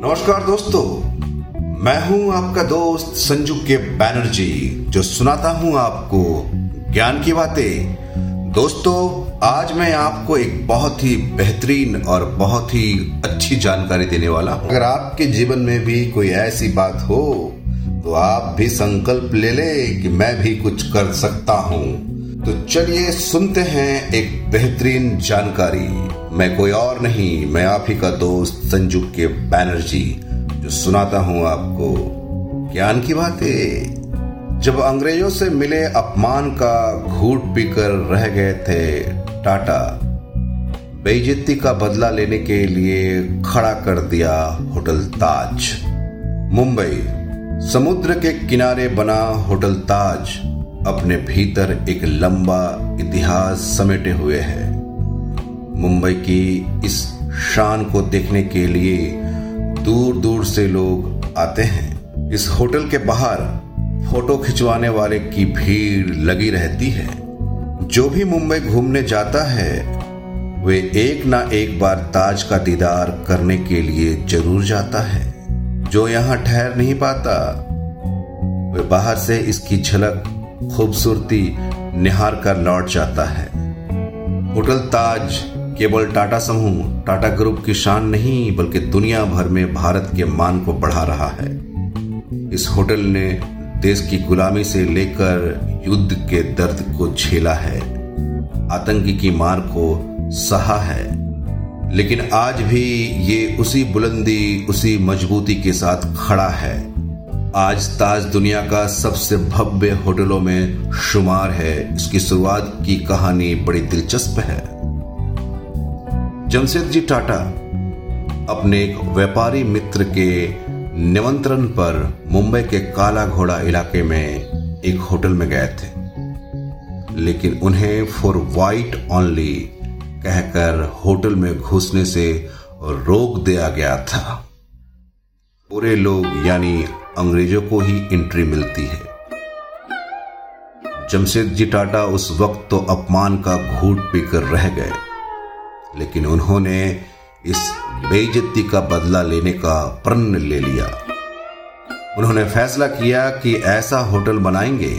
नमस्कार दोस्तों, मैं हूं आपका दोस्त संजू के बैनर्जी, जो सुनाता हूं आपको ज्ञान की बातें। दोस्तों, आज मैं आपको एक बहुत ही बेहतरीन और बहुत ही अच्छी जानकारी देने वाला हूं। अगर आपके जीवन में भी कोई ऐसी बात हो तो आप भी संकल्प ले लें कि मैं भी कुछ कर सकता हूं। तो चलिए सुनते हैं एक बेहतरीन जानकारी। मैं कोई और नहीं, मैं आप ही का दोस्त संजू के बैनर्जी, जो सुनाता हूं आपको ज्ञान की बातें। जब अंग्रेजों से मिले अपमान का घूंट पीकर रह गए थे टाटा, बेइज्जती का बदला लेने के लिए खड़ा कर दिया होटल ताज। मुंबई, समुद्र के किनारे बना होटल ताज अपने भीतर एक लंबा इतिहास समेटे हुए है। मुंबई की इस शान को देखने के लिए दूर दूर से लोग आते हैं। इस होटल के बाहर फोटो खिंचवाने वाले की भीड़ लगी रहती है। जो भी मुंबई घूमने जाता है, वे एक ना एक बार ताज का दीदार करने के लिए जरूर जाता है। जो यहाँ ठहर नहीं पाता, वे बाहर से इसकी झलक, खूबसूरती निहार कर लौट जाता है। होटल ताज केवल टाटा समूह, टाटा ग्रुप की शान नहीं, बल्कि दुनिया भर में भारत के मान को बढ़ा रहा है। इस होटल ने देश की गुलामी से लेकर युद्ध के दर्द को झेला है, आतंकी की मार को सहा है, लेकिन आज भी ये उसी बुलंदी, उसी मजबूती के साथ खड़ा है। आज ताज दुनिया का सबसे भव्य होटलों में शुमार है। इसकी शुरुआत की कहानी बड़ी दिलचस्प है। जमशेद जी टाटा अपने एक व्यापारी मित्र के निमंत्रण पर मुंबई के काला घोड़ा इलाके में एक होटल में गए थे, लेकिन उन्हें फॉर वाइट ओनली कहकर होटल में घुसने से रोक दिया गया था। पूरे लोग यानी अंग्रेजों को ही एंट्री मिलती है। जमशेद जी टाटा उस वक्त तो अपमान का घूंट पीकर रह गए, लेकिन उन्होंने इस बेइज्जती का बदला लेने का प्रण ले लिया। उन्होंने फैसला किया कि ऐसा होटल बनाएंगे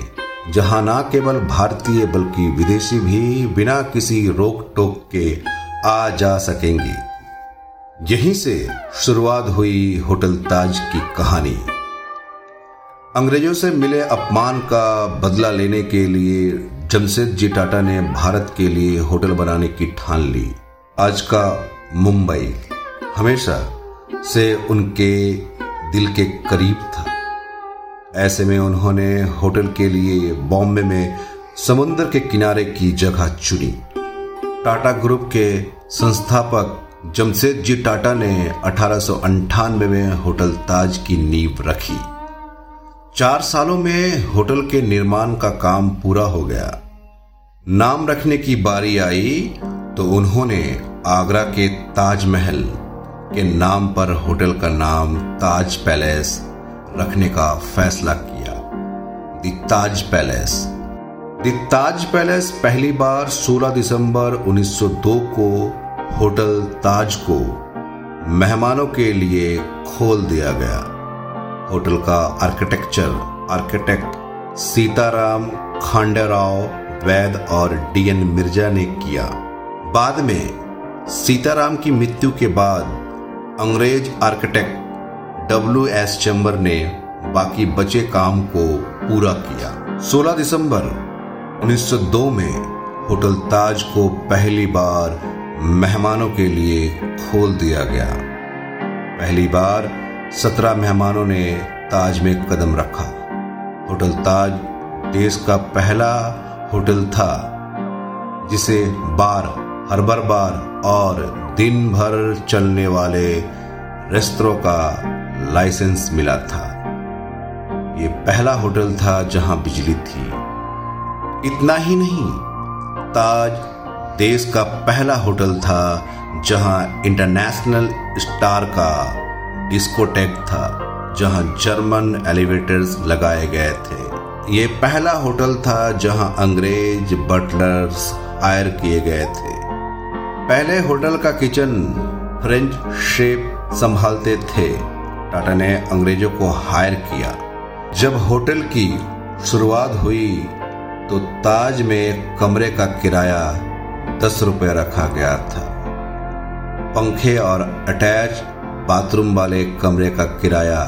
जहां ना केवल भारतीय बल्कि विदेशी भी बिना किसी रोक टोक के आ जा सकेंगे। यहीं से शुरुआत हुई होटल ताज की कहानी। अंग्रेजों से मिले अपमान का बदला लेने के लिए जमशेद जी टाटा ने भारत के लिए होटल बनाने की ठान ली। आज का मुंबई हमेशा से उनके दिल के करीब था। ऐसे में उन्होंने होटल के लिए बॉम्बे में समुद्र के किनारे की जगह चुनी। टाटा ग्रुप के संस्थापक जमशेद जी टाटा ने 1898 में होटल ताज की नींव रखी। 4 सालों में होटल के निर्माण का काम पूरा हो गया। नाम रखने की बारी आई तो उन्होंने आगरा के ताजमहल के नाम पर होटल का नाम ताज पैलेस रखने का फैसला किया। The Taj palace. The Taj palace पहली बार 16 दिसंबर 1902 को होटल ताज को मेहमानों के लिए खोल दिया गया। होटल का आर्किटेक्ट सीताराम खांडा राव वैद और डीएन मिर्जा ने किया। बाद में सीताराम की मृत्यु के बाद अंग्रेज आर्किटेक्ट डब्लू एस चैंबर ने बाकी बचे काम को पूरा किया। 16 दिसंबर 1902 में होटल ताज को पहली बार मेहमानों के लिए खोल दिया गया। पहली बार 17 मेहमानों ने ताज में कदम रखा। होटल ताज देश का पहला होटल था जिसे बार, हर्बर बार और दिन भर चलने वाले रेस्तरों का लाइसेंस मिला था। ये पहला होटल था जहां बिजली थी। इतना ही नहीं, ताज देश का पहला होटल था जहां इंटरनेशनल स्टार का डिस्कोटेक था, जहां जर्मन एलिवेटर्स लगाए गए थे। ये पहला होटल था जहां अंग्रेज बटलर्स हायर किए गए थे। पहले होटल का किचन फ्रेंच शेफ संभालते थे। टाटा ने अंग्रेजों को हायर किया। जब होटल की शुरुआत हुई तो ताज में कमरे का किराया 10 रुपये रखा गया था। पंखे और अटैच बाथरूम वाले कमरे का किराया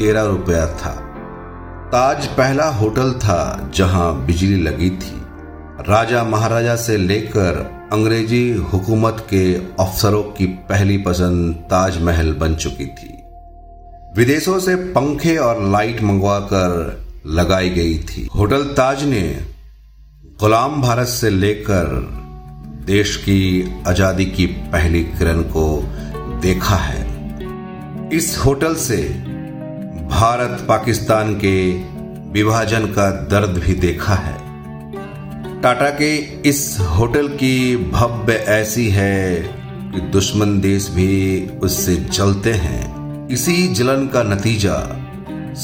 13 रुपया था। ताज पहला होटल था जहां बिजली लगी थी। राजा महाराजा से लेकर अंग्रेजी हुकूमत के अफसरों की पहली पसंद ताजमहल बन चुकी थी। विदेशों से पंखे और लाइट मंगवाकर लगाई गई थी। होटल ताज ने गुलाम भारत से लेकर देश की आजादी की पहली किरण को देखा है। इस होटल से भारत पाकिस्तान के विभाजन का दर्द भी देखा है। टाटा के इस होटल की भव्य ऐसी है कि दुश्मन देश भी उससे जलते हैं। इसी जलन का नतीजा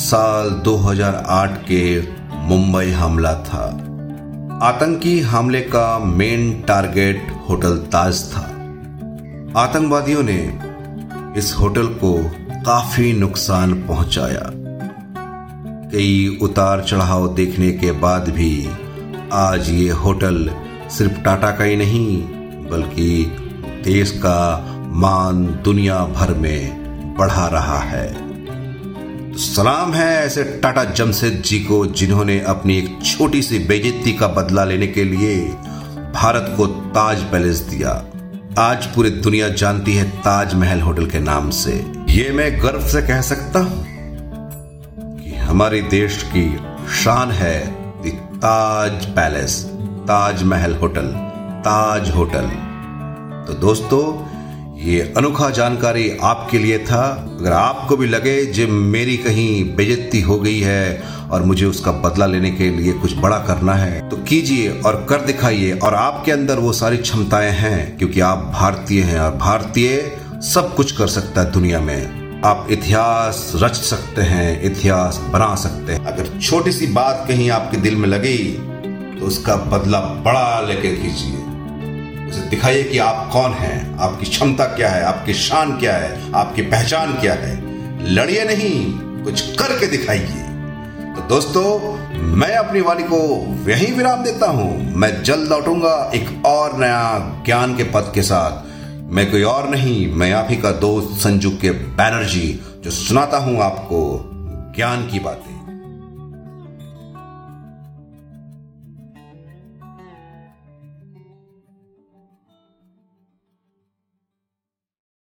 साल 2008 के मुंबई हमला था। आतंकी हमले का मेन टारगेट होटल ताज था। आतंकवादियों ने इस होटल को काफी नुकसान पहुंचाया। कई उतार चढ़ाव देखने के बाद भी आज ये होटल सिर्फ टाटा का ही नहीं बल्कि देश का मान दुनिया भर में बढ़ा रहा है। तो सलाम है ऐसे टाटा जमशेद जी को जिन्होंने अपनी एक छोटी सी बेइज्जती का बदला लेने के लिए भारत को ताज पैलेस दिया। आज पूरी दुनिया जानती है ताजमहल होटल के नाम से। ये मैं गर्व से कह सकता हूं कि हमारे देश की शान है the Taj palace, Taj Mahal hotel, Taj hotel. तो दोस्तों, ये अनोखा जानकारी आपके लिए था। अगर आपको भी लगे कि मेरी कहीं बेइज्जती हो गई है और मुझे उसका बदला लेने के लिए कुछ बड़ा करना है तो कीजिए और कर दिखाइए। और आपके अंदर वो सारी क्षमताएं हैं क्योंकि आप भारतीय हैं और भारतीय सब कुछ कर सकता है दुनिया में। आप इतिहास रच सकते हैं, इतिहास बना सकते हैं। अगर छोटी सी बात कहीं आपके दिल में लगी तो उसका बदला बड़ा लेके कीजिए। उसे दिखाइए कि आप कौन हैं, आपकी क्षमता क्या है, आपकी शान क्या है, आपकी पहचान क्या है। लड़िए नहीं, कुछ करके दिखाइए। तो दोस्तों, मैं अपनी वाणी को यहीं विराम देता हूं। मैं जल्द लौटूंगा एक और नया ज्ञान के पद के साथ। मैं कोई और नहीं, मैं आप ही का दोस्त संजू के बैनर्जी, जो सुनाता हूं आपको ज्ञान की बातें।